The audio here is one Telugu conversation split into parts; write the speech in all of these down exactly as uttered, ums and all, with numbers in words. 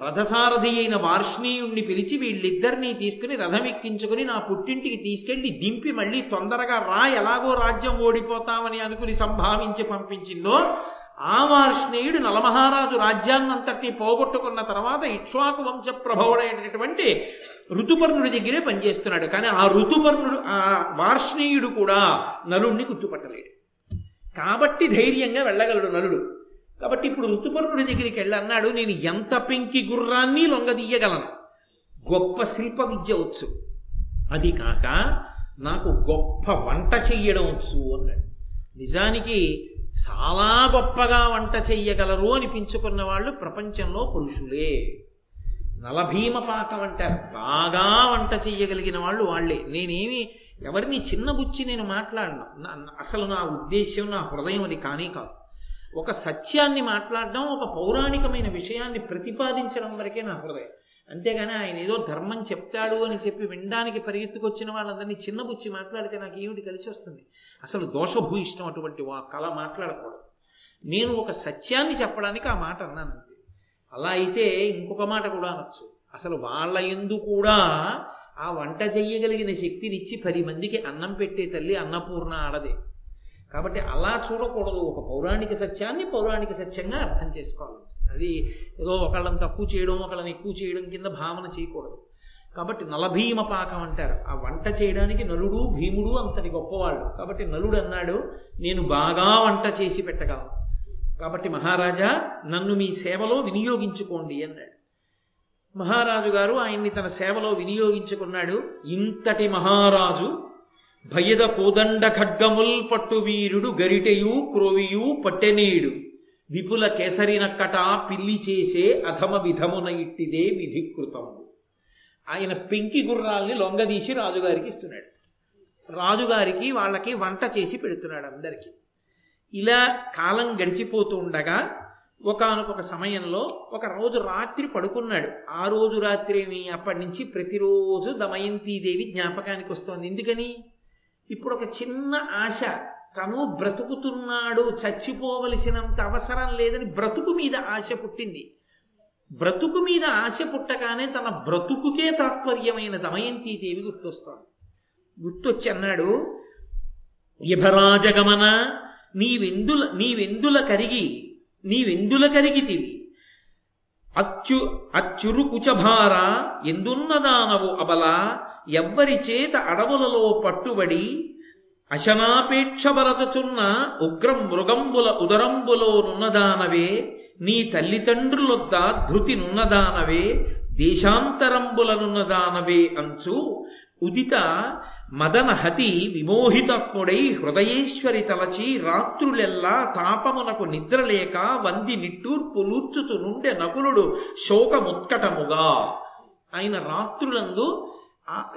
రథసారథి అయిన వార్ష్ణేయుణ్ణి పిలిచి వీళ్ళిద్దరినీ తీసుకుని రథం ఎక్కించుకుని నా పుట్టింటికి తీసుకెళ్లి దింపి మళ్ళీ తొందరగా రా, ఎలాగో రాజ్యం ఓడిపోతామని అనుకుని సంభావించి పంపించిందో ఆ వార్ష్ణేయుడు నలమహారాజు రాజ్యాన్నంతటినీ పోగొట్టుకున్న తర్వాత ఇక్ష్వాకు వంశ ప్రభవుడైనటువంటి ఋతుపర్ణుడి దగ్గరే పనిచేస్తున్నాడు. కానీ ఆ ఋతుపర్ణుడు ఆ వార్ష్ణేయుడు కూడా నలుడిని గుర్తుపట్టలేడు, కాబట్టి ధైర్యంగా వెళ్ళగలడు నలుడు. కాబట్టి ఇప్పుడు ఋతుపర్ణుడి దగ్గరికి వెళ్ళన్నాడు, నేను ఎంత పెంకి గుర్రాన్ని లొంగదీయగలను, గొప్ప శిల్ప విద్య వచ్చు, అది కాక నాకు గొప్ప వంట చెయ్యడం వచ్చు అన్నాడు. నిజానికి చాలా గొప్పగా వంట చెయ్యగలరు అనిపించుకున్న వాళ్ళు ప్రపంచంలో పురుషులే. నలభీమ పాకం అంటారు, బాగా వంట చెయ్యగలిగిన వాళ్ళు వాళ్ళే. నేనేమి ఎవరిని చిన్నబుచ్చి నేను మాట్లాడను, అసలు నా ఉద్దేశ్యం నా హృదయం అది కానీ కాదు. ఒక సత్యాన్ని మాట్లాడడం, ఒక పౌరాణికమైన విషయాన్ని ప్రతిపాదించడం వరకే నా హృదయం. అంతేగాని ఆయన ఏదో ధర్మం చెప్తాడు అని చెప్పి వినడానికి పరిగెత్తుకొచ్చిన వాళ్ళందరినీ చిన్నబుచ్చి మాట్లాడితే నాకు ఏమిటి కలిసి వస్తుంది? అసలు దోషభూయిష్టం, అటువంటి ఆ కళ మాట్లాడకూడదు. నేను ఒక సత్యాన్ని చెప్పడానికి ఆ మాట అన్నాను అంతే. అలా అయితే ఇంకొక మాట కూడా అనొచ్చు, అసలు వాళ్ళ ఎందు కూడా ఆ వంట చెయ్యగలిగిన శక్తినిచ్చి పది మందికి అన్నం పెట్టే తల్లి అన్నపూర్ణ ఆడదే. కాబట్టి అలా చూడకూడదు, ఒక పౌరాణిక సత్యాన్ని పౌరాణిక సత్యంగా అర్థం చేసుకోవాలి. అది ఏదో ఒకళ్ళని తక్కువ చేయడం ఒకళ్ళని ఎక్కువ చేయడం కింద భావన చేయకూడదు. కాబట్టి నలభీమ పాకం అంటారు, ఆ వంట చేయడానికి నలుడు భీముడు అంతటి గొప్పవాళ్ళు. కాబట్టి నలుడు అన్నాడు, నేను బాగా వంట చేసి పెట్టగలను, కాబట్టి మహారాజా నన్ను మీ సేవలో వినియోగించుకోండి అన్నాడు. మహారాజు గారు ఆయన్ని తన సేవలో వినియోగించుకున్నాడు. ఇంతటి మహారాజు భయద కోదండ ఖడ్గముల్ పట్టు వీరుడు గరిటెయు క్రోవియు పట్టెనేడు విపుల కేసరినక్కట పిల్లి చేసే అధమ విధమున ఇట్టిదే విధికృతము. ఆయన పెంకి గుర్రాల్ని లొంగదీసి రాజుగారికి ఇస్తున్నాడు, రాజుగారికి వాళ్ళకి వంట చేసి పెడుతున్నాడు అందరికీ. ఇలా కాలం గడిచిపోతూ ఉండగా ఒకానొక సమయంలో ఒక రోజు రాత్రి పడుకున్నాడు. ఆ రోజు రాత్రిని అప్పటి నుంచి ప్రతిరోజు దమయంతిదేవి జ్ఞాపకానికి వస్తోంది. ఎందుకని? ఇప్పుడు ఒక చిన్న ఆశ, తను బ్రతుకుతున్నాడు, చచ్చిపోవలసినంత అవసరం లేదని బ్రతుకు మీద ఆశ పుట్టింది. బ్రతుకు మీద ఆశ పుట్టగానే తన బ్రతుకుకే తాత్పర్యమైన దమయంతిదేవి గుర్తొస్తాడు. గుర్తొచ్చి అన్నాడు, యభరాజగమన నీవెందుల నీవెందుల కరిగి నీవెందుల కరిగితివి అచ్చు అచ్చురు కుచభార ఎందున్నదానవు అబల ఎవ్వరి చేత అడవులలో పట్టుబడి అశనాపేక్షబరచుచున్న ఉగ్రం మృగంబుల ఉదరంబులోనున్నదానవే నీ తల్లిదండ్రులొద్ద ధృతినున్నదానవే దేశాంతరంబులనున్నదానవే అంచు ఉదిత మదన హతి విమోహితాత్ముడై హృదయేశ్వరి తలచి రాత్రులెల్లా తాపమునకు నిద్రలేక వంది నిట్టూర్పులూర్చుచు నుండే నకులుడు శోకముత్కటముగా. ఆయన రాత్రులందు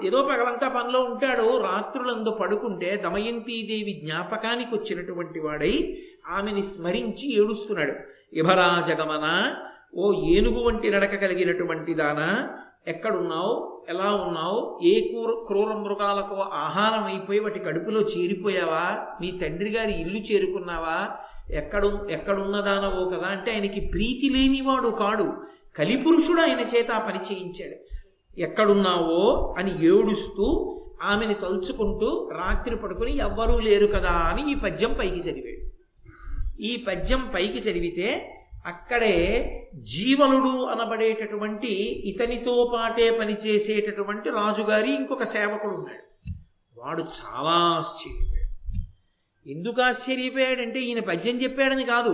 ఏదో పగలంతా పనిలో ఉంటాడు, రాత్రులందు పడుకుంటే దమయంతిదేవి జ్ఞాపకానికి వచ్చినటువంటి వాడై ఆమెని స్మరించి ఏడుస్తున్నాడు. యభరాజగమన, ఓ ఏనుగు వంటి నడక కలిగినటువంటి దానా, ఎక్కడున్నావు, ఎలా ఉన్నావు, ఏ క్రూర క్రూర మృగాలకు ఆహారం అయిపోయి వాటి కడుపులో చేరిపోయావా, నీ తండ్రి గారి ఇల్లు చేరుకున్నావా, ఎక్కడు ఎక్కడున్నదానవో కదా అంటే ఆయనకి ప్రీతి లేనివాడు కాడు, కలిపురుషుడు ఆయన చేత పని చేయించాడు. ఎక్కడున్నావో అని ఏడుస్తూ ఆమెని తలుచుకుంటూ రాత్రి పడుకుని ఎవ్వరూ లేరు కదా అని ఈ పద్యం పైకి చదివాడు. ఈ పద్యం పైకి చదివితే అక్కడే జీవలుడు అనబడేటటువంటి ఇతనితో పాటే పనిచేసేటటువంటి రాజుగారి ఇంకొక సేవకుడు ఉన్నాడు. వాడు చాలా ఆశ్చర్యపోయాడు. ఎందుకు ఆశ్చర్యపోయాడంటే ఈయన పద్యం చెప్పాడని కాదు,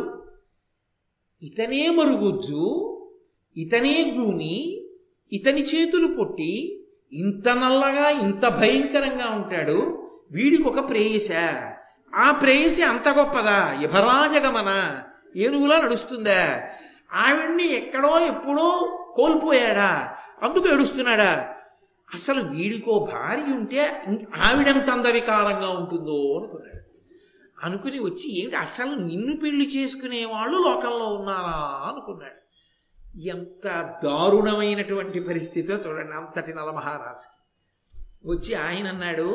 ఇతనే మరుగుజ్జు, ఇతనే గూని, ఇతని చేతులు పొట్టి, ఇంత నల్లగా ఇంత భయంకరంగా ఉంటాడు, వీడికి ఒక ప్రేయస, ఆ ప్రేయస అంత గొప్పదా, యభరాజగమన ఏనుగులా నడుస్తుందా, ఆవిడ్ని ఎక్కడో ఎప్పుడో కోల్పోయాడా అందుకు ఏడుస్తున్నాడా, అసలు వీడికో భార్య ఉంటే ఆవిడంత అందవికారంగా ఉంటుందో అనుకున్నాడు. అనుకుని వచ్చి ఏమిటి అసలు నిన్ను పెళ్లి చేసుకునేవాళ్ళు లోకంలో ఉన్నారా అనుకున్నాడు. ఎంత దారుణమైనటువంటి పరిస్థితిలో చూడండి అంతటి నలమహారాజుకి. వచ్చి ఆయన అన్నాడు,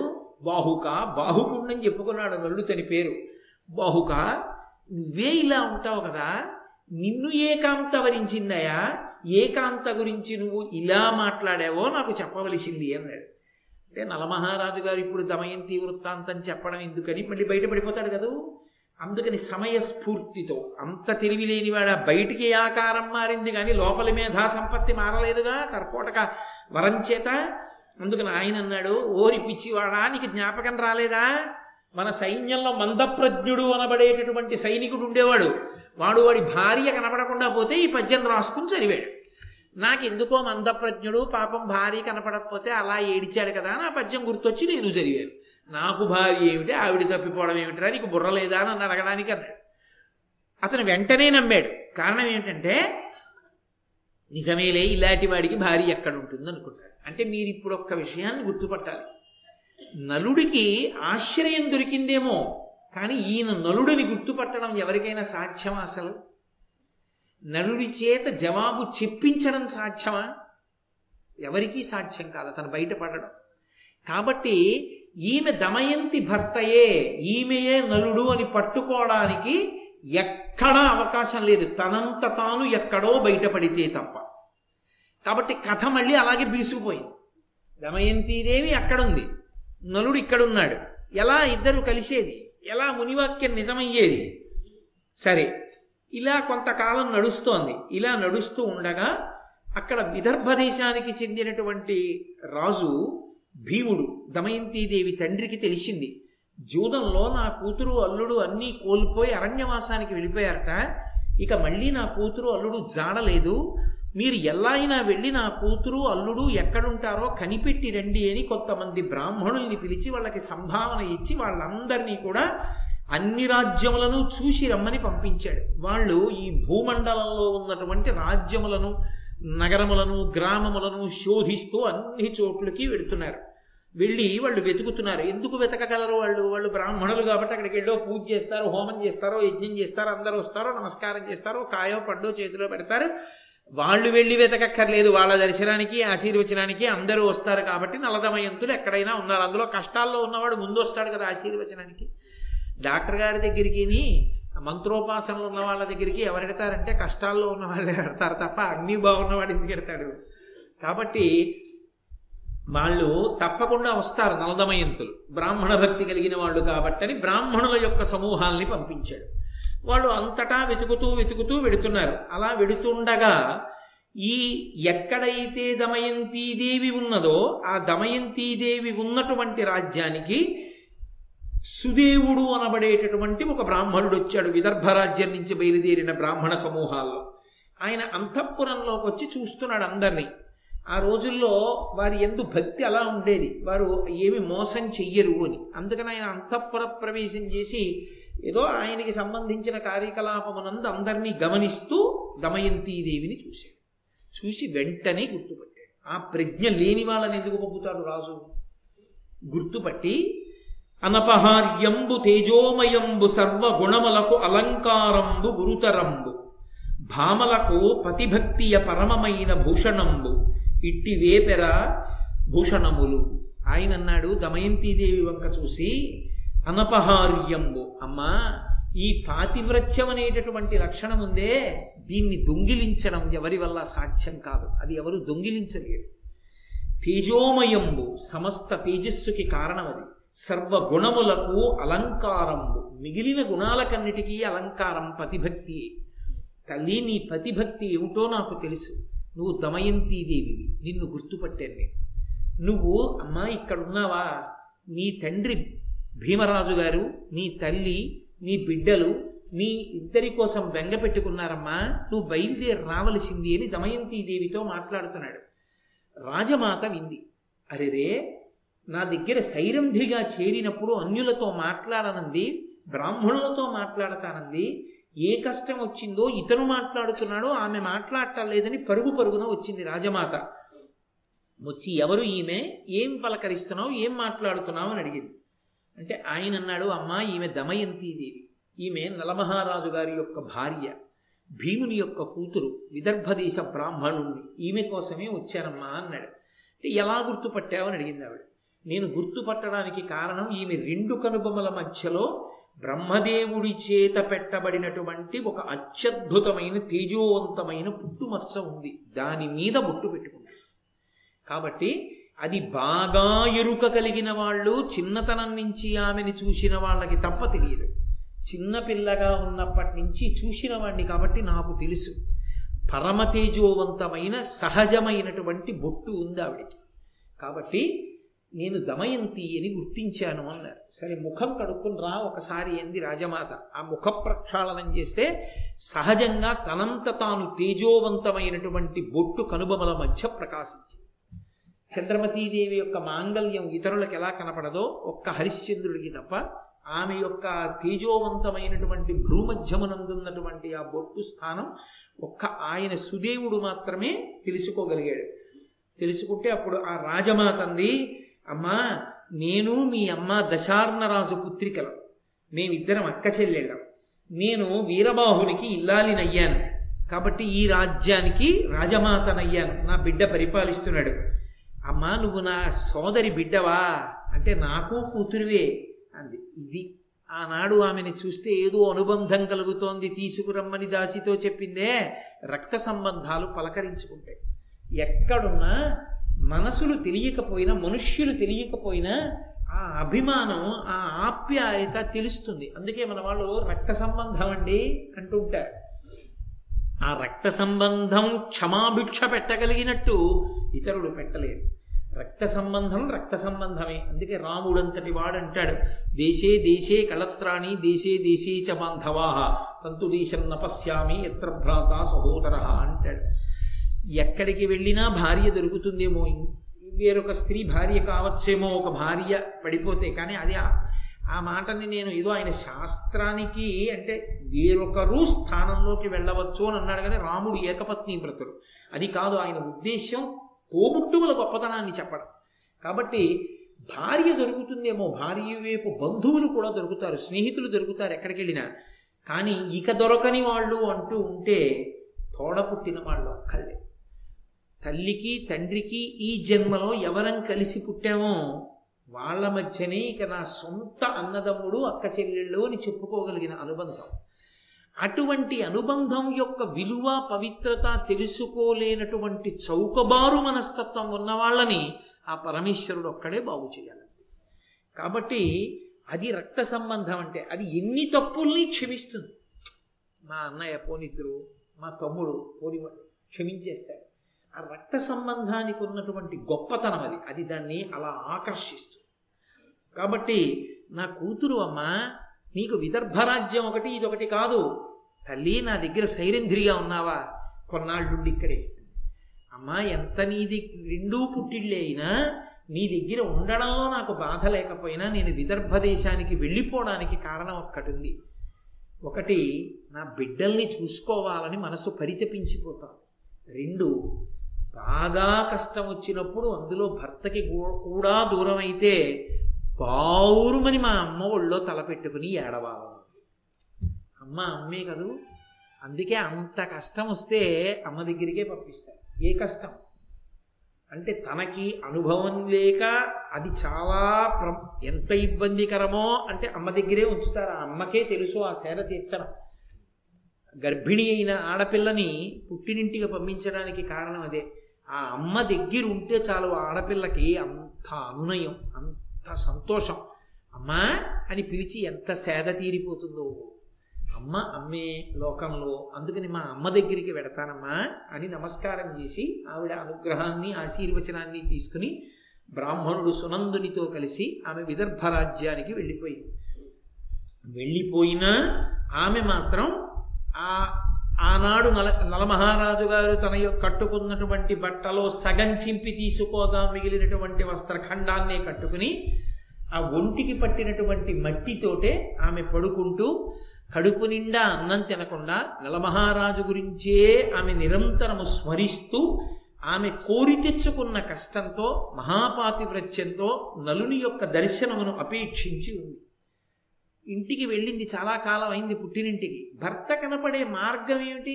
బాహుక, బాహుకుడు అని చెప్పుకున్నాడు నలుడు తన పేరు, బాహుక నువ్వే ఇలా ఉంటావు కదా, నిన్ను ఏ కాంత వరించిందయా, ఏకాంత గురించి నువ్వు ఇలా మాట్లాడావో నాకు చెప్పవలసింది అన్నాడు. అంటే నలమహారాజు గారు ఇప్పుడు దమయంతి వృత్తాంతం చెప్పడం ఎందుకని, మళ్ళీ బయటపడిపోతాడు కదా. అందుకని సమయస్ఫూర్తితో, అంత తెలివి లేనివాడ బయటికి ఆకారం మారింది కానీ లోపలి మేధా సంపత్తి మారలేదుగా కర్కోటక వరం చేత. అందుకని ఆయన అన్నాడు, ఓరి పిచ్చివాడా నీకు జ్ఞాపకం రాలేదా, మన సైన్యంలో మందప్రజ్ఞుడు అనబడేటటువంటి సైనికుడు ఉండేవాడు, వాడు వాడి భార్య కనపడకుండా పోతే ఈ పద్యం రాసుకుని చదివాడు. నాకెందుకో మందప్రజ్ఞుడు పాపం భార్య కనపడకపోతే అలా ఏడిచాడు కదా నా పద్యం గుర్తొచ్చి నేను చదివాను, నాకు భార్య ఏమిటి ఆవిడ తప్పిపోవడం ఏమిటా నీకు బుర్రలేదా అని అడగడానికి అన్నాడు. అతను వెంటనే నమ్మాడు. కారణం ఏమిటంటే నిజమేలే ఇలాంటి వాడికి భార్య ఎక్కడ ఉంటుంది అనుకున్నాడు. అంటే మీరు ఇప్పుడు ఒక్క విషయాన్ని గుర్తుపట్టాలి, నలుడికి ఆశ్రయం దొరికిందేమో కానీ ఈయన నలుడిని గుర్తుపట్టడం ఎవరికైనా సాధ్యమా? అసలు నలుడి చేత జవాబు చెప్పించడం సాధ్యమా? ఎవరికీ సాధ్యం కాదు, అతను బయటపడడం. కాబట్టి ఈమె దమయంతి భర్తయే, ఈమెయే నలుడు అని పట్టుకోవడానికి ఎక్కడా అవకాశం లేదు, తనంత తాను ఎక్కడో బయటపడితే తప్ప. కాబట్టి కథ మళ్ళీ అలాగే బీసుకుపోయింది. దమయంతిదేవి అక్కడుంది, నలుడు ఇక్కడున్నాడు, ఎలా ఇద్దరు కలిసేది, ఎలా మునివాక్యం నిజమయ్యేది? సరే, ఇలా కొంతకాలం నడుస్తోంది. ఇలా నడుస్తూ ఉండగా అక్కడ విదర్భ దేశానికి చెందినటువంటి రాజు భీముడు, దమయంతిదేవి తండ్రికి తెలిసింది, జూదంలో నా కూతురు అల్లుడు అన్నీ కోల్పోయి అరణ్యవాసానికి వెళ్ళిపోయారట, ఇక మళ్ళీ నా కూతురు అల్లుడు జాడలేదు, మీరు ఎలా అయినా వెళ్ళి నా కూతురు అల్లుడు ఎక్కడుంటారో కనిపెట్టి రండి అని కొంతమంది బ్రాహ్మణుల్ని పిలిచి వాళ్ళకి సంభావన ఇచ్చి వాళ్ళందరినీ కూడా అన్ని రాజ్యములను చూసి రమ్మని పంపించాడు. వాళ్ళు ఈ భూమండలంలో ఉన్నటువంటి రాజ్యములను, నగరములను, గ్రామములను శోధిస్తూ అన్ని చోట్లకి వెళుతున్నారు. వెళ్ళి వాళ్ళు వెతుకుతున్నారు. ఎందుకు వెతకగలరు వాళ్ళు? వాళ్ళు బ్రాహ్మణులు కాబట్టి అక్కడికి వెళ్ళో పూజ చేస్తారు, హోమం చేస్తారో, యజ్ఞం చేస్తారో, అందరూ వస్తారో, నమస్కారం చేస్తారో, కాయో పండో చేతిలో పెడతారు. వాళ్ళు వెళ్ళి వెతకక్కర్లేదు, వాళ్ళ దర్శనానికి ఆశీర్వచనానికి అందరూ వస్తారు కాబట్టి నలదమయంతులు ఎక్కడైనా ఉన్నారు. అందులో కష్టాల్లో ఉన్నవాడు ముందు వస్తాడు కదా ఆశీర్వచనానికి. డాక్టర్ గారి దగ్గరికి, మంత్రోపాసనలు ఉన్న వాళ్ళ దగ్గరికి ఎవరు ఎడతారంటే కష్టాల్లో ఉన్న వాళ్ళే ఎడతారు తప్ప అన్నీ బాగున్నవాడు ఎందుకు ఎడతాడు? కాబట్టి వాళ్ళు తప్పకుండా వస్తారు నలదమయంతులు, బ్రాహ్మణ భక్తి కలిగిన వాళ్ళు కాబట్టి బ్రాహ్మణుల యొక్క సమూహాల్ని పంపించాడు. వాళ్ళు అంతటా వెతుకుతూ వెతుకుతూ వెడుతున్నారు. అలా వెడుతుండగా ఈ ఎక్కడైతే దమయంతిదేవి ఉన్నదో ఆ దమయంతిదేవి ఉన్నటువంటి రాజ్యానికి సుదేవుడు అనబడేటటువంటి ఒక బ్రాహ్మణుడు వచ్చాడు. విదర్భ రాజ్యం నుంచి బయలుదేరిన బ్రాహ్మణ సమూహాల్లో ఆయన అంతఃపురంలోకి వచ్చి చూస్తున్నాడు అందరినీ. ఆ రోజుల్లో వారి యందు భక్తి అలా ఉండేది, వారు ఏమి మోసం చెయ్యరు అని. అందుకని ఆయన అంతఃపుర ప్రవేశం చేసి ఏదో ఆయనకి సంబంధించిన కార్యకలాపమునందు అందరినీ గమనిస్తూ దమయంతిదేవిని చూశాడు. చూసి వెంటనే గుర్తుపట్టాడు. ఆ ప్రజ్ఞ లేని వాళ్ళని ఎందుకు పంపుతాడు రాజు? గుర్తుపట్టి అనపహార్యంబు తేజోమయంబు సర్వగుణములకు అలంకారంబు గురుతరంబు భామలకు పతిభక్తియ పరమమైన భూషణంబు ఇట్టి వేపెర భూషణములు. ఆయన అన్నాడు దమయంతిదేవి వంక చూసి, అనపహార్యంబు, అమ్మా ఈ పాతివ్రత్యం అనేటటువంటి లక్షణం ఉందే, దీన్ని దొంగిలించడం ఎవరి వల్ల సాధ్యం కాదు, అది ఎవరు దొంగిలించలేరు. తేజోమయంబు, సమస్త తేజస్సుకి కారణం అది. సర్వగుణములకు అలంకారంబు, మిగిలిన గుణాలకన్నిటికీ అలంకారం పతిభక్తి. తల్లి నీ పతిభక్తి ఏమిటో నాకు తెలుసు, నువ్వు దమయంతిదేవివి, నిన్ను గుర్తుపట్టాను నేను. నువ్వు అమ్మా ఇక్కడున్నావా, నీ తండ్రి భీమరాజు గారు, నీ తల్లి, నీ బిడ్డలు నీ ఇద్దరి కోసం బెంగ పెట్టుకున్నారమ్మా, నువ్వు బయలుదేరి రావలసింది అని దమయంతిదేవితో మాట్లాడుతున్నాడు. రాజమాత వింది, అరేరే నా దగ్గర సైరంధిగా చేరినప్పుడు అన్యులతో మాట్లాడనంది, బ్రాహ్మణులతో మాట్లాడతానంది, ఏ కష్టం వచ్చిందో ఇతను మాట్లాడుతున్నాడో ఆమె మాట్లాడటం లేదని పరుగు పరుగున వచ్చింది రాజమాత. వచ్చి ఎవరు ఈమె, ఏం పలకరిస్తున్నావు, ఏం మాట్లాడుతున్నావు అని అడిగింది. అంటే ఆయన అన్నాడు, అమ్మా ఈమె దమయంతిదేవి, ఈమె నలమహారాజు గారి యొక్క భార్య, భీముని యొక్క కూతురు, విదర్భదేశ బ్రాహ్మణుణ్ణి, ఈమె కోసమే వచ్చానమ్మా అన్నాడు. అంటే ఎలా గుర్తుపట్టావు అని అడిగింది ఆవిడ. నేను గుర్తుపట్టడానికి కారణం ఈమె రెండు కనుబొమ్మల మధ్యలో బ్రహ్మదేవుడి చేత పెట్టబడినటువంటి ఒక అత్యద్భుతమైన తేజోవంతమైన పుట్టుమచ్చ ఉంది, దాని మీద బొట్టు పెట్టుకుంటారు. కాబట్టి అది బాగా ఎరుక కలిగిన వాళ్ళు, చిన్నతనం నుంచి ఆమెని చూసిన వాళ్ళకి తప్ప తెలియదు. చిన్నపిల్లగా ఉన్నప్పటి నుంచి చూసిన వాడిని కాబట్టి నాకు తెలుసు, పరమ తేజోవంతమైన సహజమైనటువంటి బొట్టు ఉంది ఆవిడికి. కాబట్టి నేను దమయంతి అని గుర్తించాను అన్నారు. సరే, ముఖం కడుక్కుని రా ఒకసారి అంది రాజమాత. ఆ ముఖ ప్రక్షాళనం చేస్తే సహజంగా తనంత తాను తేజోవంతమైనటువంటి బొట్టు కనుబొమల మధ్య ప్రకాశించింది. చంద్రమతీదేవి యొక్క మాంగళ్యం ఇతరులకు ఎలా కనపడదో ఒక్క హరిశ్చంద్రుడికి తప్ప, ఆమె యొక్క తేజోవంతమైనటువంటి భ్రూమధ్యమునందున్నటువంటి ఆ బొట్టు స్థానం ఒక్క ఆయన సుదేవుడు మాత్రమే తెలుసుకోగలిగాడు. తెలుసుకుంటే అప్పుడు ఆ రాజమాత అంది, అమ్మా నేను మీ అమ్మ దశార్ణరాజు పుత్రికలం, మేమిద్దరం అక్క చెల్లెళ్ళం, నేను వీరబాహునికి ఇల్లాలినయ్యాను కాబట్టి ఈ రాజ్యానికి రాజమాతనయ్యాను, నా బిడ్డ పరిపాలిస్తున్నాడు. అమ్మా నువ్వు నా సోదరి బిడ్డవా అంటే నాకు కూతురివే అంది. ఇది ఆనాడు ఆమెను చూస్తే ఏదో అనుబంధం కలుగుతోంది, తీసుకురమ్మని దాసితో చెప్పిందే. రక్త సంబంధాలు పలకరించుకుంటాయి. ఎక్కడున్నా మనసులు తెలియకపోయినా, మనుష్యులు తెలియకపోయినా ఆ అభిమానం, ఆ ఆప్యాయత తెలుస్తుంది. అందుకే మన వాళ్ళు రక్త సంబంధం అండి అంటుంటారు. ఆ రక్త సంబంధం క్షమాభిక్ష పెట్టగలిగినట్టు ఇతరులు పెట్టలేరు. రక్త సంబంధం రక్త సంబంధమే. అందుకే రాముడు అంతటి వాడు అంటాడు, దేశే దేశే కళత్రాణి దేశే దేశే చ బాంధవాహ తంతు దేశం నపశ్యామి ఎత్ర భ్రాత సహోదర అంటాడు. ఎక్కడికి వెళ్ళినా భార్య దొరుకుతుందేమో, వేరొక స్త్రీ భార్య కావచ్చేమో ఒక భార్య పడిపోతే. కానీ అదే ఆ మాటని నేను ఏదో ఆయన శాస్త్రానికి అంటే వేరొకరు స్థానంలోకి వెళ్ళవచ్చు అని అన్నాడు. కానీ రాముడు ఏకపత్ని వ్రతుడు, అది కాదు ఆయన ఉద్దేశ్యం, పోముట్టువుల గొప్పతనాన్ని చెప్పడం. కాబట్టి భార్య దొరుకుతుందేమో, భార్య వైపు బంధువులు కూడా దొరుకుతారు, స్నేహితులు దొరుకుతారు ఎక్కడికి వెళ్ళినా. కానీ ఇక దొరకని వాళ్ళు అంటూ ఉంటే తోడ పుట్టిన వాళ్ళు ఒక్కళ్ళే. తల్లికి తండ్రికి ఈ జన్మలో ఎవరం కలిసి పుట్టామో వాళ్ళ మధ్యనే ఇక నా సొంత అన్నదమ్ముడు అక్క చెల్లెళ్ళు అని చెప్పుకోగలిగిన అనుబంధం. అటువంటి అనుబంధం యొక్క విలువ పవిత్రత తెలుసుకోలేనటువంటి చౌకబారు మనస్తత్వం ఉన్న వాళ్ళని ఆ పరమేశ్వరుడు ఒక్కడే బాగు చేయాలి. కాబట్టి అది రక్త సంబంధం అంటే అది ఎన్ని తప్పుల్ని క్షమిస్తుంది. మా అన్నయ్య పోనిద్దరు, మా తమ్ముడు పోని క్షమించేస్తాడు. ఆ రక్త సంబంధానికి ఉన్నటువంటి గొప్పతనం అది అది దాన్ని అలా ఆకర్షిస్తుంది. కాబట్టి నా కూతురు అమ్మ, నీకు విదర్భరాజ్యం ఒకటి ఇదొకటి కాదు తల్లి, నా దగ్గర సైరంధ్రిగా ఉన్నావా, కొన్నాళ్ళుండి ఇక్కడే అమ్మా, ఎంత నీది రెండూ పుట్టిళ్ళే అయినా నీ దగ్గర ఉండడంలో నాకు బాధ లేకపోయినా నేను విదర్భ దేశానికి వెళ్ళిపోవడానికి కారణం ఒక్కటి ఉంది. ఒకటి, నా బిడ్డల్ని చూసుకోవాలని మనసు పరితపించిపోతాను. రెండు, బాగా కష్టం వచ్చినప్పుడు అందులో భర్తకి కూడా దూరం అయితే బావురుమని మా అమ్మ ఒళ్ళో తలపెట్టుకుని ఏడవాలి. అమ్మ అమ్మే కదూ, అందుకే అంత కష్టం వస్తే అమ్మ దగ్గరికే పంపిస్తారు. ఏ కష్టం అంటే తనకి అనుభవం లేక అది చాలా ప్ర ఎంత ఇబ్బందికరమో అంటే అమ్మ దగ్గరే ఉంచుతారు. ఆ అమ్మకే తెలుసు ఆ సేర తీర్చడం. గర్భిణి అయిన ఆడపిల్లని పుట్టినింటికి పంపించడానికి కారణం అదే. ఆ అమ్మ దగ్గర ఉంటే చాలు ఆడపిల్లకి అంత అనునయం, అంత సంతోషం. అమ్మా అని పిలిచి ఎంత సేద తీరిపోతుందో. అమ్మ అమ్మే లోకంలో, అందుకని మా అమ్మ దగ్గరికి వెడతానమ్మా అని నమస్కారం చేసి ఆవిడ అనుగ్రహాన్ని ఆశీర్వచనాన్ని తీసుకుని బ్రాహ్మణుడు సునందునితో కలిసి ఆమె విదర్భ రాజ్యానికి వెళ్ళిపోయింది. వెళ్ళిపోయినా ఆమె మాత్రం ఆ ఆనాడు నల నలమహారాజు గారు తన యొక్క కట్టుకున్నటువంటి బట్టలో సగం చింపి తీసుకోగా మిగిలినటువంటి వస్త్రఖండాన్నే కట్టుకుని ఆ ఒంటికి పట్టినటువంటి మట్టితోటే ఆమె పడుకుంటూ కడుపు నిండా అన్నం తినకుండా నలమహారాజు గురించే ఆమె నిరంతరము స్మరిస్తూ ఆమె కోరి తెచ్చుకున్న కష్టంతో మహాపాతివ్రత్యంతో నలుని యొక్క దర్శనమును అపేక్షించి ఉంది. ఇంటికి వెళ్ళింది, చాలా కాలం అయింది పుట్టినింటికి. భర్త కనపడే మార్గం ఏమిటి?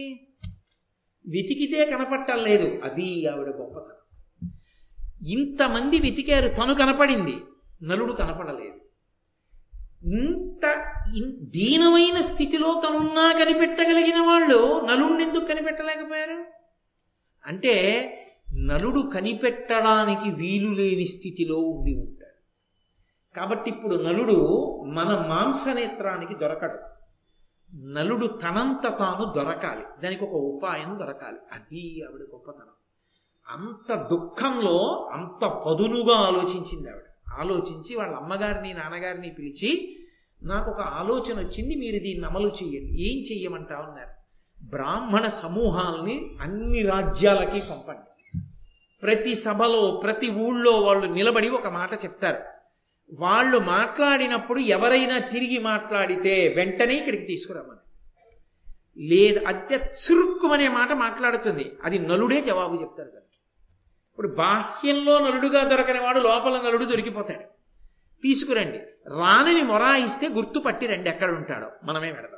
వెతికితే కనపట్టలేదు. అది ఆవిడ గొప్పతనం. ఇంతమంది వెతికారు, తను కనపడింది, నలుడు కనపడలేదు. ఇంత దీనమైన స్థితిలో తనున్నా కనిపెట్టగలిగిన వాళ్ళు నలుడిని ఎందుకు కనిపెట్టలేకపోయారు అంటే నలుడు కనిపెట్టడానికి వీలు లేని స్థితిలో ఉండి ఉంటాడు. కాబట్టి ఇప్పుడు నలుడు మన మాంసనేత్రానికి దొరకడు. నలుడు తనంత తాను దొరకాలి, దానికి ఒక ఉపాయం దొరకాలి. అది ఆవిడ గొప్పతనం. అంత దుఃఖంలో అంత పదునుగా ఆలోచించింది ఆవిడ. ఆలోచించి వాళ్ళ అమ్మగారిని నాన్నగారిని పిలిచి, నాకు ఒక ఆలోచన వచ్చింది, మీరు దీన్ని అమలు చేయండి. ఏం చెయ్యమంటా ఉన్నారు? బ్రాహ్మణ సమూహాల్ని అన్ని రాజ్యాలకి పంపండి. ప్రతి సభలో ప్రతి ఊళ్ళో వాళ్ళు నిలబడి ఒక మాట చెప్తారు. వాళ్ళు మాట్లాడినప్పుడు ఎవరైనా తిరిగి మాట్లాడితే వెంటనే ఇక్కడికి తీసుకురామని, లేదు అత్య చురుక్కుమనే మాట మాట్లాడుతుంది, అది నలుడే జవాబు చెప్తాడు దానికి. ఇప్పుడు బాహ్యంలో నలుడుగా దొరకని వాడు లోపల నలుడు దొరికిపోతాడు. తీసుకురండి, రాణిని మొరాయిస్తే గుర్తుపట్టి రండి, ఎక్కడ ఉంటాడో మనమే పెడదాం.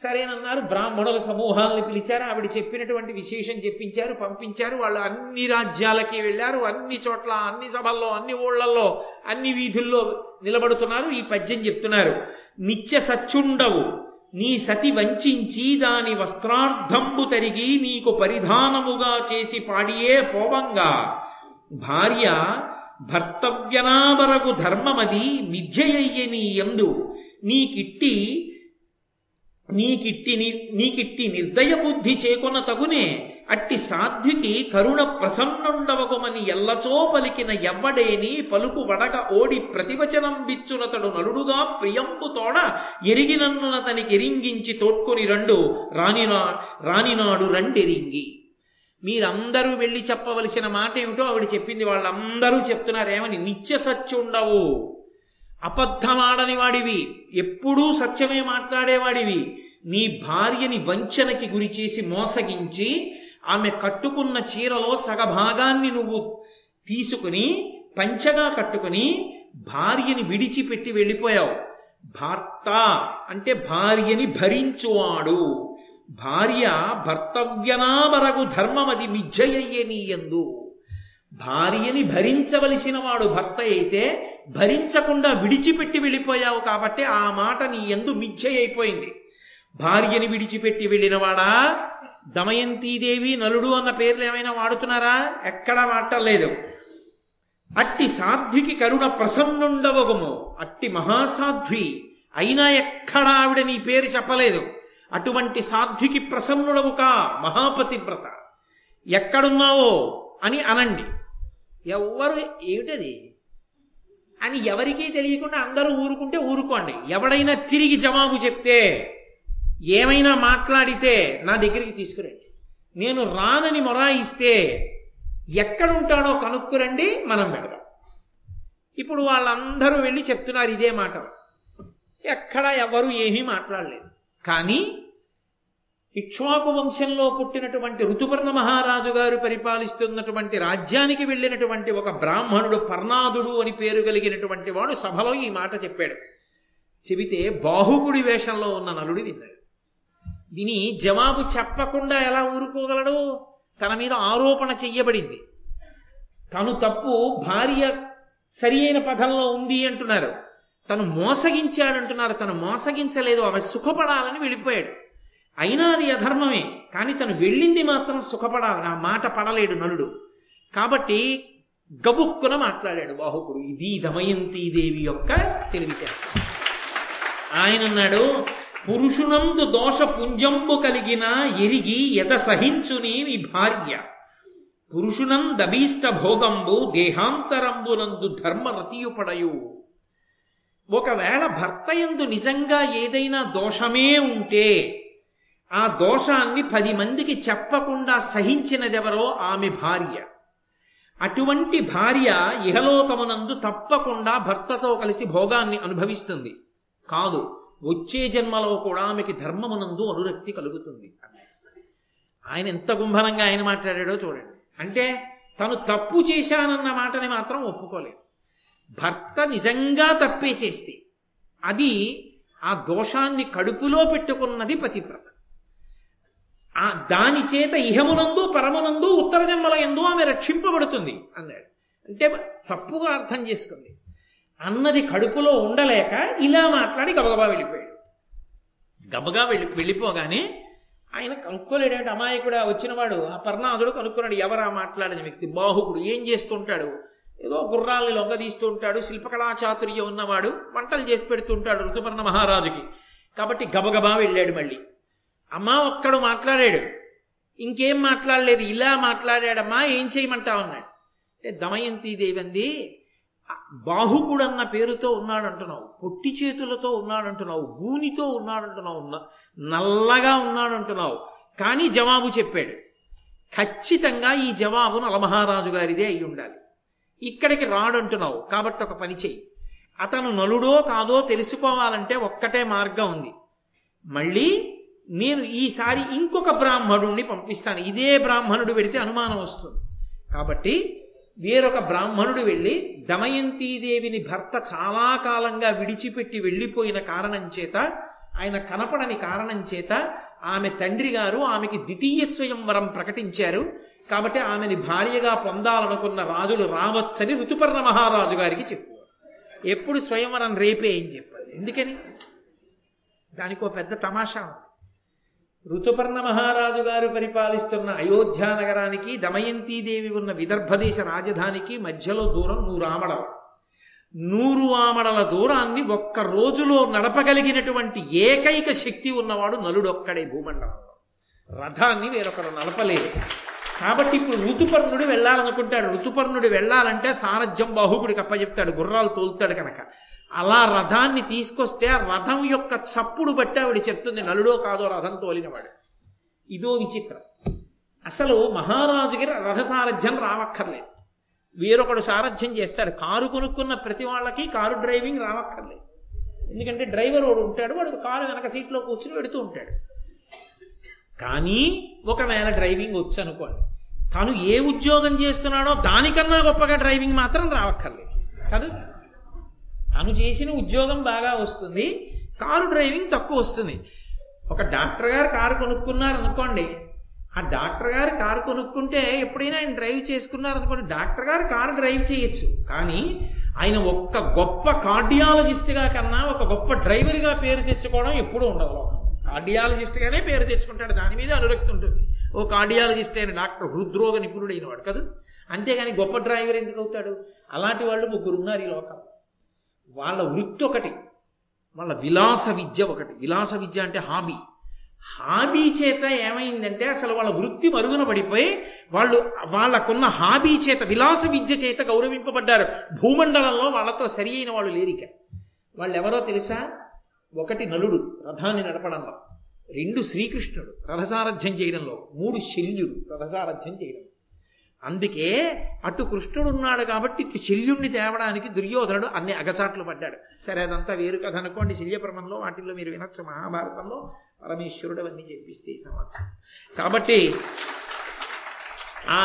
సరేనన్నారు. బ్రాహ్మణుల సమూహాలను పిలిచారు. ఆవిడ చెప్పినటువంటి విశేషం చెప్పించారు, పంపించారు. వాళ్ళు అన్ని రాజ్యాలకి వెళ్ళారు. అన్ని చోట్ల అన్ని సభల్లో అన్ని ఊళ్ళల్లో అన్ని వీధుల్లో నిలబడుతున్నారు. ఈ పద్యం చెప్తున్నారు. నిత్య సచ్చుండవు నీ సతి వంచించి దాని వస్త్రార్థంబు తరిగి నీకు పరిధానముగా చేసి పాడియే పోవంగా భార్య భర్తవ్యనామరకు ధర్మమది విద్యయ్య నీ ఎందు నీకిట్టి నీకిట్టి నీకిట్టి నిర్దయ బుద్ధి చేకొన తగునే అట్టి సాధ్వికి కరుణ ప్రసన్నుండవగుమని ఎల్లచో పలికిన ఎవ్వడేని పలుకు వడక ఓడి ప్రతివచనం బిచ్చునతడు నలుడుగా ప్రియంపు తోడ ఎరిగినన్నునతనికి ఎరింగించి తోడ్కొని రండు రానినా రానినాడు రెండెరింగి. మీరందరూ వెళ్ళి చెప్పవలసిన మాట ఏమిటో ఆవిడ చెప్పింది. వాళ్ళందరూ చెప్తున్నారేమని? నిత్య సత్యుండవు, అబద్ధమాడని వాడివి, ఎప్పుడూ సత్యమే మాట్లాడేవాడివి, నీ భార్యని వంచనకి గురి చేసి మోసగించి ఆమె కట్టుకున్న చీరలో సగభాగాన్ని నువ్వు తీసుకుని పంచగా కట్టుకుని భార్యని విడిచిపెట్టి వెళ్ళిపోయావు. భర్త అంటే భార్యని భరించువాడు. భార్య భర్తవ్యనామరగు ధర్మమది మిజ్జయ్యే నీయందు. భార్యని భరించవలసిన వాడు భర్త అయితే భరించకుండా విడిచిపెట్టి వెళ్ళిపోయావు కాబట్టి ఆ మాట నీ ఎందు మిథ్య అయిపోయింది. భార్యని విడిచిపెట్టి వెళ్ళినవాడా? దమయంతిదేవి నలుడు అన్న పేర్లు ఏమైనా వాడుతున్నారా? ఎక్కడా వాడలేదు. అట్టి సాధ్వికి కరుణ ప్రసన్నుండవగము, అట్టి మహాసాధ్వి అయినా ఎక్కడా ఆవిడ నీ పేరు చెప్పలేదు. అటువంటి సాధ్వికి ప్రసన్నుడవు కా మహాపతివ్రత, ఎక్కడున్నావో అని అనండి. ఎవ్వరు ఏమిటది అని ఎవరికీ తెలియకుండా అందరూ ఊరుకుంటే ఊరుకోండి. ఎవడైనా తిరిగి జవాబు చెప్తే, ఏమైనా మాట్లాడితే నా దగ్గరికి తీసుకురండి. నేను రానని మొరాయిస్తే ఎక్కడుంటాడో కనుక్కురండి, మనం పెడదాం. ఇప్పుడు వాళ్ళందరూ వెళ్ళి చెప్తున్నారు ఇదే మాట. ఎక్కడ ఎవరు ఏమీ మాట్లాడలేదు. కానీ ఇక్ష్వాకు వంశంలో పుట్టినటువంటి ఋతుపర్ణ మహారాజు గారు పరిపాలిస్తున్నటువంటి రాజ్యానికి వెళ్ళినటువంటి ఒక బ్రాహ్మణుడు పర్ణాదుడు అని పేరు కలిగినటువంటి వాడు సభలో ఈ మాట చెప్పాడు. చెబితే బాహుకుడి వేషంలో ఉన్న నలుడు విన్నాడు. విని జవాబు చెప్పకుండా ఎలా ఊరుకోగలడు? తన మీద ఆరోపణ చెయ్యబడింది, తను తప్పు, భార్య సరి అయిన పదంలో ఉంది అంటున్నారు, తను మోసగించాడంటున్నారు. తను మోసగించలేదు, ఆమె సుఖపడాలని వెళ్ళిపోయాడు. అయినా అది అధర్మమే, కానీ తను వెళ్ళింది మాత్రం సుఖపడాలని ఆ మాట పడలేడు నలుడు. కాబట్టి గబుక్కున మాట్లాడాడు బాహుకుడు. ఇది దమయంతిదేవి యొక్క తెలివితేటలు. ఆయన అన్నాడు, పురుషునందు దోష పుంజంబు కలిగిన ఎరిగి యథ సహించుని మీ భార్య పురుషునందభీష్ట భోగంబు దేహాంతరంబునందు ధర్మ రతియుపడయు. ఒకవేళ భర్తయందు నిజంగా ఏదైనా దోషమే ఉంటే ఆ దోషాన్ని పది మందికి చెప్పకుండా సహించినదెవరో ఆమె భార్య. అటువంటి భార్య ఇహలోకమునందు తప్పకుండా భర్తతో కలిసి భోగాన్ని అనుభవిస్తుంది. కాదు, వచ్చే జన్మలో కూడా ఆమెకి ధర్మమునందు అనురక్తి కలుగుతుంది. ఆయన ఎంత గుంభనంగా ఆయన మాట్లాడాడో చూడండి. అంటే తను తప్పు చేశానన్న మాటని మాత్రం ఒప్పుకోలేదు. భర్త నిజంగా తప్పే చేస్తే అది ఆ దోషాన్ని కడుపులో పెట్టుకున్నది పతివ్రత. ఆ దాని చేత ఇహమునందు పరమునందు ఉత్తర జన్మల ఎందు ఆమె రక్షింపబడుతుంది అన్నాడు. అంటే తప్పుగా అర్థం చేసుకుంది. అన్నది కడుపులో ఉండలేక ఇలా మాట్లాడి గబగబా వెళ్ళిపోయాడు. గబగబా వెళ్ళి వెళ్ళిపోగానే ఆయన కనుక్కోలేడంటే అమాయకుడు వచ్చినవాడు ఆ పర్ణాదుడు కనుక్కున్నాడు ఎవరా మాట్లాడిన వ్యక్తి. బాహుకుడు ఏం చేస్తుంటాడు, ఏదో గుర్రాల్ని లొంగ తీస్తూ ఉంటాడు, శిల్పకళా చాతుర్యం ఉన్నవాడు, వంటలు చేసి పెడుతుంటాడు ఋతుపర్ణ మహారాజుకి. కాబట్టి గబగబా వెళ్ళాడు. మళ్ళీ అమ్మ ఒక్కడు మాట్లాడాడు, ఇంకేం మాట్లాడలేదు, ఇలా మాట్లాడాడమ్మా ఏం చేయమంటావు అన్నాడు. అంటే దమయంతిదేవి అంది, బాహుకుడు అన్న పేరుతో ఉన్నాడంటున్నావు, పొట్టి చేతులతో ఉన్నాడంటున్నావు, గూనితో ఉన్నాడంటున్నావు, నల్లగా ఉన్నాడంటున్నావు, కానీ జవాబు చెప్పాడు. ఖచ్చితంగా ఈ జవాబు నలమహారాజు గారిదే అయి ఉండాలి, ఇక్కడికి రాడంటున్నావు, కాబట్టి ఒక పని చెయ్యి. అతను నలుడో కాదో తెలుసుకోవాలంటే ఒక్కటే మార్గం ఉంది, మళ్ళీ నేను ఈసారి ఇంకొక బ్రాహ్మణుడిని పంపిస్తాను, ఇదే బ్రాహ్మణుడు పెడితే అనుమానం వస్తుంది. కాబట్టి వేరొక బ్రాహ్మణుడు వెళ్ళి దమయంతిదేవిని భర్త చాలా కాలంగా విడిచిపెట్టి వెళ్ళిపోయిన కారణం చేత, ఆయన కనపడని కారణం చేత ఆమె తండ్రి గారు ఆమెకి ద్వితీయ స్వయంవరం ప్రకటించారు. కాబట్టి ఆమెని భార్యగా పొందాలనుకున్న రాజులు రావచ్చని ఋతుపర్ణ మహారాజు గారికి చెప్పారు. ఎప్పుడు స్వయంవరం రేపే అని చెప్పాలి. ఎందుకని, దానికో పెద్ద తమాషా. ఋతుపర్ణ మహారాజు గారు పరిపాలిస్తున్న అయోధ్య నగరానికి, దమయంతిదేవి ఉన్న విదర్భదేశ రాజధానికి మధ్యలో దూరం నూరు ఆమడల. నూరు ఆమడల దూరాన్ని ఒక్క రోజులో నడపగలిగినటువంటి ఏకైక శక్తి ఉన్నవాడు నలుడొక్కడే భూమండలంలో. రథాన్ని వేరొకరు నడపలేదు. కాబట్టి ఇప్పుడు ఋతుపర్ణుడు వెళ్ళాలనుకుంటాడు. ఋతుపర్ణుడు వెళ్ళాలంటే సారథ్యం బాహుకుడికి అప్పచెప్తాడు, గుర్రాలు తోలుతాడు కనుక. అలా రథాన్ని తీసుకొస్తే ఆ రథం యొక్క చప్పుడు బట్టి ఆవిడ చెప్తుంది నలుడో కాదో రథం తోలినవాడు. ఇదో విచిత్రం. అసలు మహారాజుకి రథ సారథ్యం రావక్కర్లేదు, వేరొకడు సారథ్యం చేస్తాడు. కారు కొనుక్కున్న ప్రతి వాళ్ళకి కారు డ్రైవింగ్ రావక్కర్లేదు, ఎందుకంటే డ్రైవర్ వాడు ఉంటాడు, వాడు కారు వెనక సీట్లో కూర్చుని పెడుతూ ఉంటాడు. కానీ ఒకవేళ డ్రైవింగ్ వచ్చు అనుకోండి, తను ఏ ఉద్యోగం చేస్తున్నాడో దానికన్నా గొప్పగా డ్రైవింగ్ మాత్రం రావక్కర్లేదు కదా. తను చేసిన ఉద్యోగం బాగా వస్తుంది, కారు డ్రైవింగ్ తక్కువ వస్తుంది. ఒక డాక్టర్ గారు కారు కొనుక్కున్నారు అనుకోండి, ఆ డాక్టర్ గారు కారు కొనుక్కుంటే ఎప్పుడైనా ఆయన డ్రైవ్ చేసుకున్నారు అనుకోండి, డాక్టర్ గారు కారు డ్రైవ్ చేయొచ్చు. కానీ ఆయన ఒక్క గొప్ప కార్డియాలజిస్ట్గా కన్నా ఒక గొప్ప డ్రైవర్గా పేరు తెచ్చుకోవడం ఎప్పుడూ ఉండదు. కార్డియాలజిస్ట్గానే పేరు తెచ్చుకుంటాడు, దాని మీద అనురక్తి ఉంటుంది. ఓ కార్డియాలజిస్ట్ అయిన డాక్టర్ హృద్రోగ నిపుణుడు అయినవాడు కదా. అంతేగాని గొప్ప డ్రైవర్ ఎందుకు అవుతాడు? అలాంటి వాళ్ళు ముగ్గురు ఉన్నారు ఈ లోకం. వాళ్ళ వృత్తి ఒకటి, వాళ్ళ విలాస విద్య ఒకటి. విలాస విద్య అంటే హాబీ. హాబీ చేత ఏమైందంటే అసలు వాళ్ళ వృత్తి మరుగున పడిపోయి వాళ్ళు వాళ్ళకున్న హాబీ చేత, విలాస విద్య చేత గౌరవింపబడ్డారు. భూమండలంలో వాళ్ళతో సరి అయిన వాళ్ళు లేరిక. వాళ్ళు ఎవరో తెలుసా? ఒకటి నలుడు రథాన్ని నడపడంలో, రెండు శ్రీకృష్ణుడు రథసారథ్యం చేయడంలో, మూడు శల్యుడు రథసారథ్యం చేయడం. అందుకే అటు కృష్ణుడు ఉన్నాడు కాబట్టి ఇటు శల్యుణ్ణి తేవడానికి దుర్యోధనుడు అన్ని అగచాట్లు పడ్డాడు. సరే, అదంతా వేరు కథ అనుకోండి. శల్యపరమంలో వాటిల్లో మీరు వినొచ్చు, మహాభారతంలో పరమేశ్వరుడు అవన్నీ చెప్పిస్తే ఈ సంవత్సరం. కాబట్టి ఆ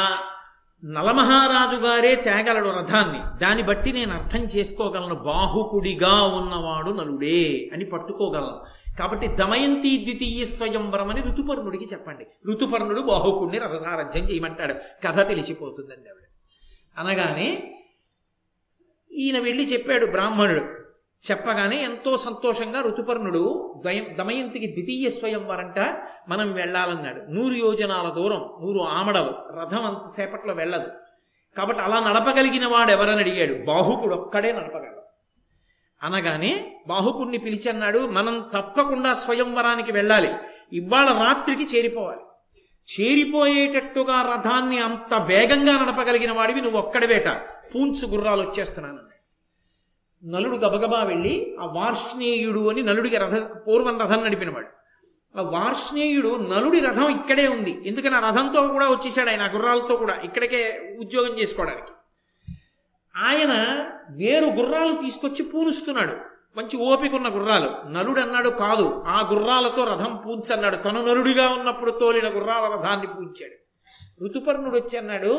నలమహారాజు గారే తేగలడు రథాన్ని, దాన్ని బట్టి నేను అర్థం చేసుకోగలను బాహుకుడిగా ఉన్నవాడు నలుడే అని పట్టుకోగలను. కాబట్టి దమయంతి ద్వితీయ స్వయంవరం అని ఋతుపర్ణుడికి చెప్పండి. ఋతుపర్ణుడు బాహుకుడిని రథసారథ్యం చేయమంటాడు, కథ తెలిసిపోతుందని ఆవిడ అనగానే ఈయన వెళ్ళి చెప్పాడు. బ్రాహ్మణుడు చెప్పగానే ఎంతో సంతోషంగా ఋతుపర్ణుడు దమయంతికి ద్వితీయ స్వయంవరంట మనం వెళ్ళాలన్నాడు. నూరు యోజనాల దూరం, నూరు ఆమడలు, రథం అంతసేపట్లో వెళ్ళదు. కాబట్టి అలా నడపగలిగిన వాడు ఎవరని అడిగాడు. బాహుకుడు ఒక్కడే నడపగలడు అనగానే బాహుకుడిని పిలిచన్నాడు, మనం తప్పకుండా స్వయంవరానికి వెళ్ళాలి, ఇవాళ రాత్రికి చేరిపోవాలి, చేరిపోయేటట్టుగా రథాన్ని అంత వేగంగా నడపగలిగిన వాడివి నువ్వు ఒక్కడవేట, పూంచు గుర్రాలు వచ్చేస్తున్నాను. నలుడు గబగబా వెళ్ళి ఆ వార్ష్ణేయుడు అని నలుడికి రథ పూర్వం రథం నడిపినవాడు, ఆ వార్ష్ణేయుడు నలుడి రథం ఇక్కడే ఉంది, ఎందుకని ఆ రథంతో కూడా వచ్చేసాడు ఆయన, ఆ గుర్రాలతో కూడా ఇక్కడికే ఉద్యోగం చేసుకోవడానికి. ఆయన వేరు గుర్రాలు తీసుకొచ్చి పూనుస్తున్నాడు, మంచి ఓపికన్న గుర్రాలు. నలుడు అన్నాడు, కాదు ఆ గుర్రాలతో రథం పూంచన్నాడు, తను నలుడిగా ఉన్నప్పుడు తోలిన గుర్రాల రథాన్ని పూంచాడు. ఋతుపర్ణుడు వచ్చి అన్నాడు,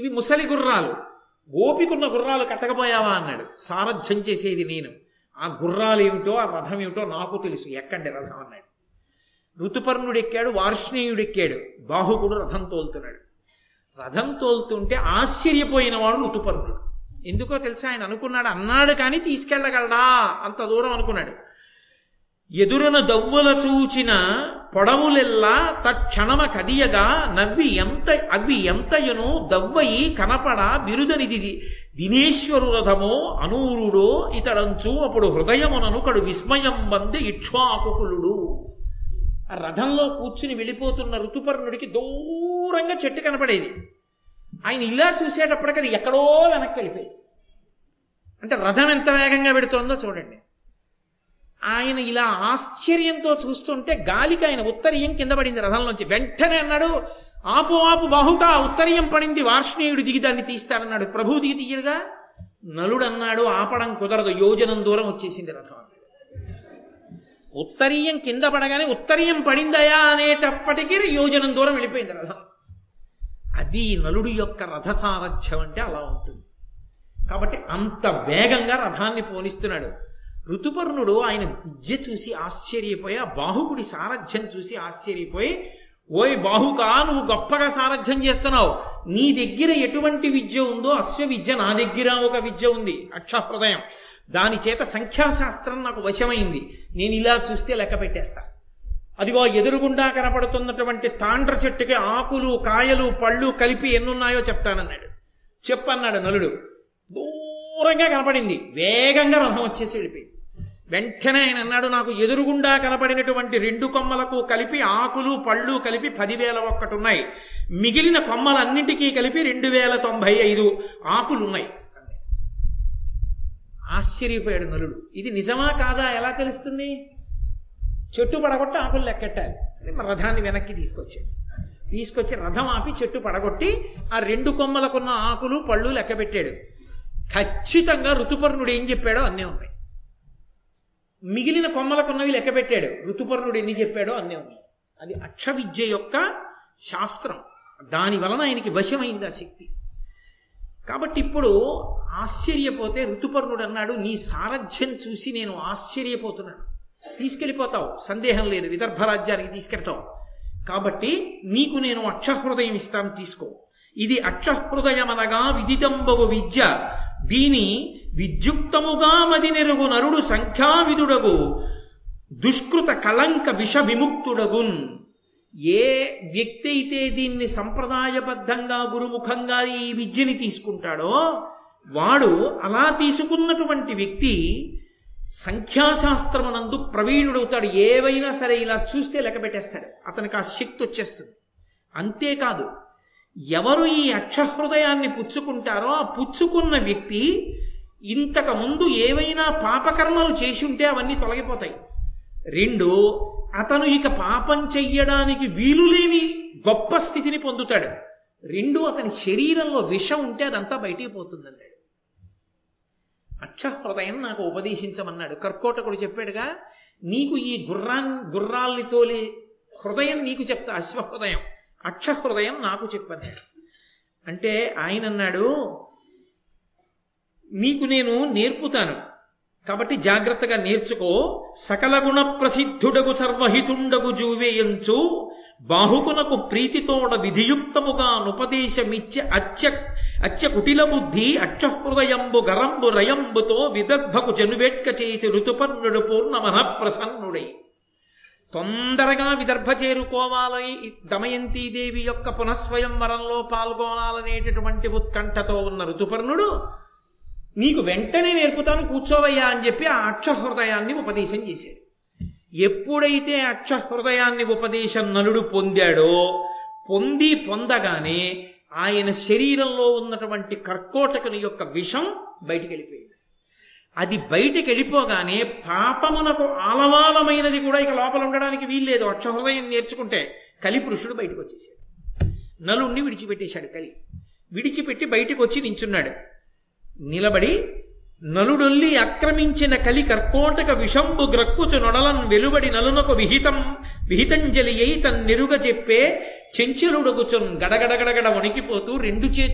ఇవి ముసలి గుర్రాలు, ఓపికున్న గుర్రాలు కట్టకపోయావా అన్నాడు. సారథ్యం చేసేది నేను, ఆ గుర్రాలు ఏమిటో ఆ రథం ఏమిటో నాకు తెలుసు, ఎక్కండి రథం అన్నాడు. ఋతుపర్ణుడు ఎక్కాడు, వార్ష్ణేయుడు ఎక్కాడు, బాహుకుడు రథం తోలుతున్నాడు. రథం తోలుతుంటే ఆశ్చర్యపోయిన వాడు ఋతుపర్ణుడు. ఎందుకో తెలుసా, ఆయన అనుకున్నాడు అన్నాడు కానీ తీసుకెళ్ళగలడా అంత దూరం అనుకున్నాడు. ఎదురును దవ్వుల చూచిన పొడవులెల్లా తక్షణమ కదియగా నవ్వి ఎంత అవి ఎంతయును దవ్వయి కనపడా బిరుదనిది దినేశ్వరురథమో అనూరుడో ఇతడంచు అప్పుడు హృదయమునను కడు విస్మయం వంది ఇక్ష్వాకులుడు. ఆ రథంలో కూర్చుని వెళ్ళిపోతున్న ఋతుపర్ణుడికి దూరంగా చెట్టు కనపడేది. ఆయన ఇలా చూసేటప్పటికి అది ఎక్కడో వెనక్కి వెళ్ళిపోయింది. అంటే రథం ఎంత వేగంగా పెడుతోందో చూడండి. ఆయన ఇలా ఆశ్చర్యంతో చూస్తుంటే గాలికి ఆయన ఉత్తరీయం కింద పడింది రథంలోంచి. వెంటనే అన్నాడు, ఆపు ఆపు బాహుకా, ఉత్తరీయం పడింది, వార్ష్ణేయుడు దిగి దాన్ని తీస్తాడన్నాడు. ప్రభు దిగి తీయడుగా, నలుడు అన్నాడు, ఆపడం కుదరదు, యోజనం దూరం వచ్చేసింది రథం. ఉత్తరీయం కింద పడగానే ఉత్తరీయం పడిందయా అనేటప్పటికీ యోజనం దూరం వెళ్ళిపోయింది రథం. అది నలుడు యొక్క రథ సారథ్యం అంటే అలా ఉంటుంది. కాబట్టి అంత వేగంగా రథాన్ని పోనిస్తున్నాడు. ఋతుపర్ణుడు ఆయన విద్య చూసి ఆశ్చర్యపోయి, ఆ బాహుకుడి సారథ్యం చూసి ఆశ్చర్యపోయి, ఓయ్ బాహుకా, నువ్వు గొప్పగా సారథ్యం చేస్తున్నావు, నీ దగ్గర ఎటువంటి విద్య ఉందో అశ్వ విద్య నా దగ్గర ఒక విద్య ఉంది, అక్షహృదయం, దాని చేత సంఖ్యాశాస్త్రం నాకు వశమైంది, నేను ఇలా చూస్తే లెక్క పెట్టేస్తా. అదిగో ఎదురుగుండా కనపడుతున్నటువంటి తాండ్ర చెట్టుకి ఆకులు కాయలు పళ్ళు కలిపి ఎన్నున్నాయో చెప్తానన్నాడు. చెప్పన్నాడు నలుడు. దూరంగా కనపడింది, వేగంగా రథం వచ్చేసి వెళ్ళిపోయింది. వెంటనే ఆయన అన్నాడు, నాకు ఎదురుగుండా కనపడినటువంటి రెండు కొమ్మలకు కలిపి ఆకులు పళ్ళు కలిపి పదివేల ఒక్కటి ఉన్నాయి, మిగిలిన కొమ్మలన్నింటికీ కలిపి రెండు వేల తొంభై ఐదు ఆకులు ఉన్నాయి. ఆశ్చర్యపోయాడు నలుడు. ఇది నిజమా కాదా ఎలా తెలుస్తుంది? చెట్టు పడగొట్టి ఆకులు లెక్కెట్టాలి. రథాన్ని వెనక్కి తీసుకొచ్చాడు. తీసుకొచ్చి రథం ఆపి చెట్టు పడగొట్టి ఆ రెండు కొమ్మలకున్న ఆకులు పళ్ళు లెక్క పెట్టాడు. ఖచ్చితంగా ఋతుపర్ణుడు ఏం చెప్పాడో అన్నీ ఉన్నాయి. మిగిలిన కొమ్మలకున్నవి లెక్క పెట్టాడు, ఋతుపర్ణుడు ఎన్ని చెప్పాడో అన్నీ ఉన్నాయి. అది అక్ష విద్య యొక్క శాస్త్రం, దాని వలన ఆయనకి వశమైంది ఆ శక్తి. కాబట్టి ఇప్పుడు ఆశ్చర్యపోతే ఋతుపర్ణుడు అన్నాడు, నీ సారథ్యం చూసి నేను ఆశ్చర్యపోతున్నాను, తీసుకెళ్ళిపోతావు సందేహం లేదు, విదర్భ రాజ్యానికి తీసుకెళ్తావు, కాబట్టి నీకు నేను అక్షహృదయం ఇస్తాను తీసుకో. ఇది అక్షహృదయమనగా విదితంబగు విద్య, దీని విద్యుక్తముగా మది నెరుగు నరుడు సంఖ్యావిధుడగు దుష్కృత కళంక విష విముక్తుడగున్. ఏ వ్యక్తి అయితే దీన్ని సంప్రదాయబద్ధంగా గురుముఖంగా ఈ విద్యని తీసుకుంటాడో వాడు, అలా తీసుకున్నటువంటి వ్యక్తి సంఖ్యాశాస్త్రమునందు ప్రవీణుడవుతాడు. ఏవైనా సరే ఇలా చూస్తే లెక్క పెట్టేస్తాడు, అతనికి ఆ శక్తి వచ్చేస్తుంది. అంతేకాదు, ఎవరు ఈ అక్షహృదయాన్ని పుచ్చుకుంటారో ఆ పుచ్చుకున్న వ్యక్తి ఇంతకుముందు ఏవైనా పాపకర్మలు చేసి ఉంటే అవన్నీ తొలగిపోతాయి. రెండు, అతను ఇక పాపం చెయ్యడానికి వీలులేని గొప్ప స్థితిని పొందుతాడు. రెండు, అతని శరీరంలో విషం ఉంటే అదంతా బయటికి పోతుందన్నాడు. అక్షహృదయం నాకు ఉపదేశించమన్నాడు. కర్కోటకుడు చెప్పాడుగా, నీకు ఈ గుర్రాన్ గుర్రాల్ని తోలే హృదయం నీకు చెప్తా, అశ్వహృదయం, అక్షహృదయం నాకు చెప్పన్నాడు. అంటే ఆయన అన్నాడు, నీకు నేను నేర్పుతాను కాబట్టి జాగ్రత్తగా నేర్చుకో. సకల గుణ ప్రసిద్ధుడగు సర్వహితుండగు జూవేయంచు బాహుకునకు ప్రీతితోడ విధియుక్తముగా నుపదేశమిచ్చ అత్య అత్య కుటిల బుద్ధి అక్షహృదయంబు గరంబు రయంబుతో విదర్భకు జనువేట్క చేసి ఋతుపర్ణుడు పూర్ణ మనః ప్రసన్నుడై. తొందరగా విదర్భ చేరుకోవాలని దమయంతిదేవి యొక్క పునఃస్వయంవరంలో పాల్గొనాలనేటటువంటి ఉత్కంఠతో ఉన్న ఋతుపర్ణుడు, నీకు వెంటనే నేర్పుతాను కూర్చోవయ్యా అని చెప్పి ఆ అక్షహృదయాన్ని ఉపదేశం చేశాడు. ఎప్పుడైతే అక్షహృదయాన్ని ఉపదేశం నలుడు పొందాడో, పొంది పొందగానే ఆయన శరీరంలో ఉన్నటువంటి కర్కోటకుని యొక్క విషం బయటికి వెళ్ళిపోయింది. అది బయటికి వెళ్ళిపోగానే పాపమునకు ఆలవాలమైనది కూడా ఇక లోపల ఉండడానికి వీల్లేదు. అక్షహృదయం నేర్చుకుంటే కలి పురుషుడు బయటకు వచ్చేసాడు. నలుణ్ణి విడిచిపెట్టేశాడు కలి. విడిచిపెట్టి బయటకు వచ్చి నించున్నాడు. నిలబడి, నలుడొల్లి ఆక్రమించిన కలి కర్కోటక విషంబు గ్రక్కుచు నొడలన్ వెలుబడి నలునకు విహితం విహితంజలి అయి తన్ నిరుగ చెప్పే చెంచలుడగుచున్ గడగడగడగడ వణికిపోతూ రెండు చేతులు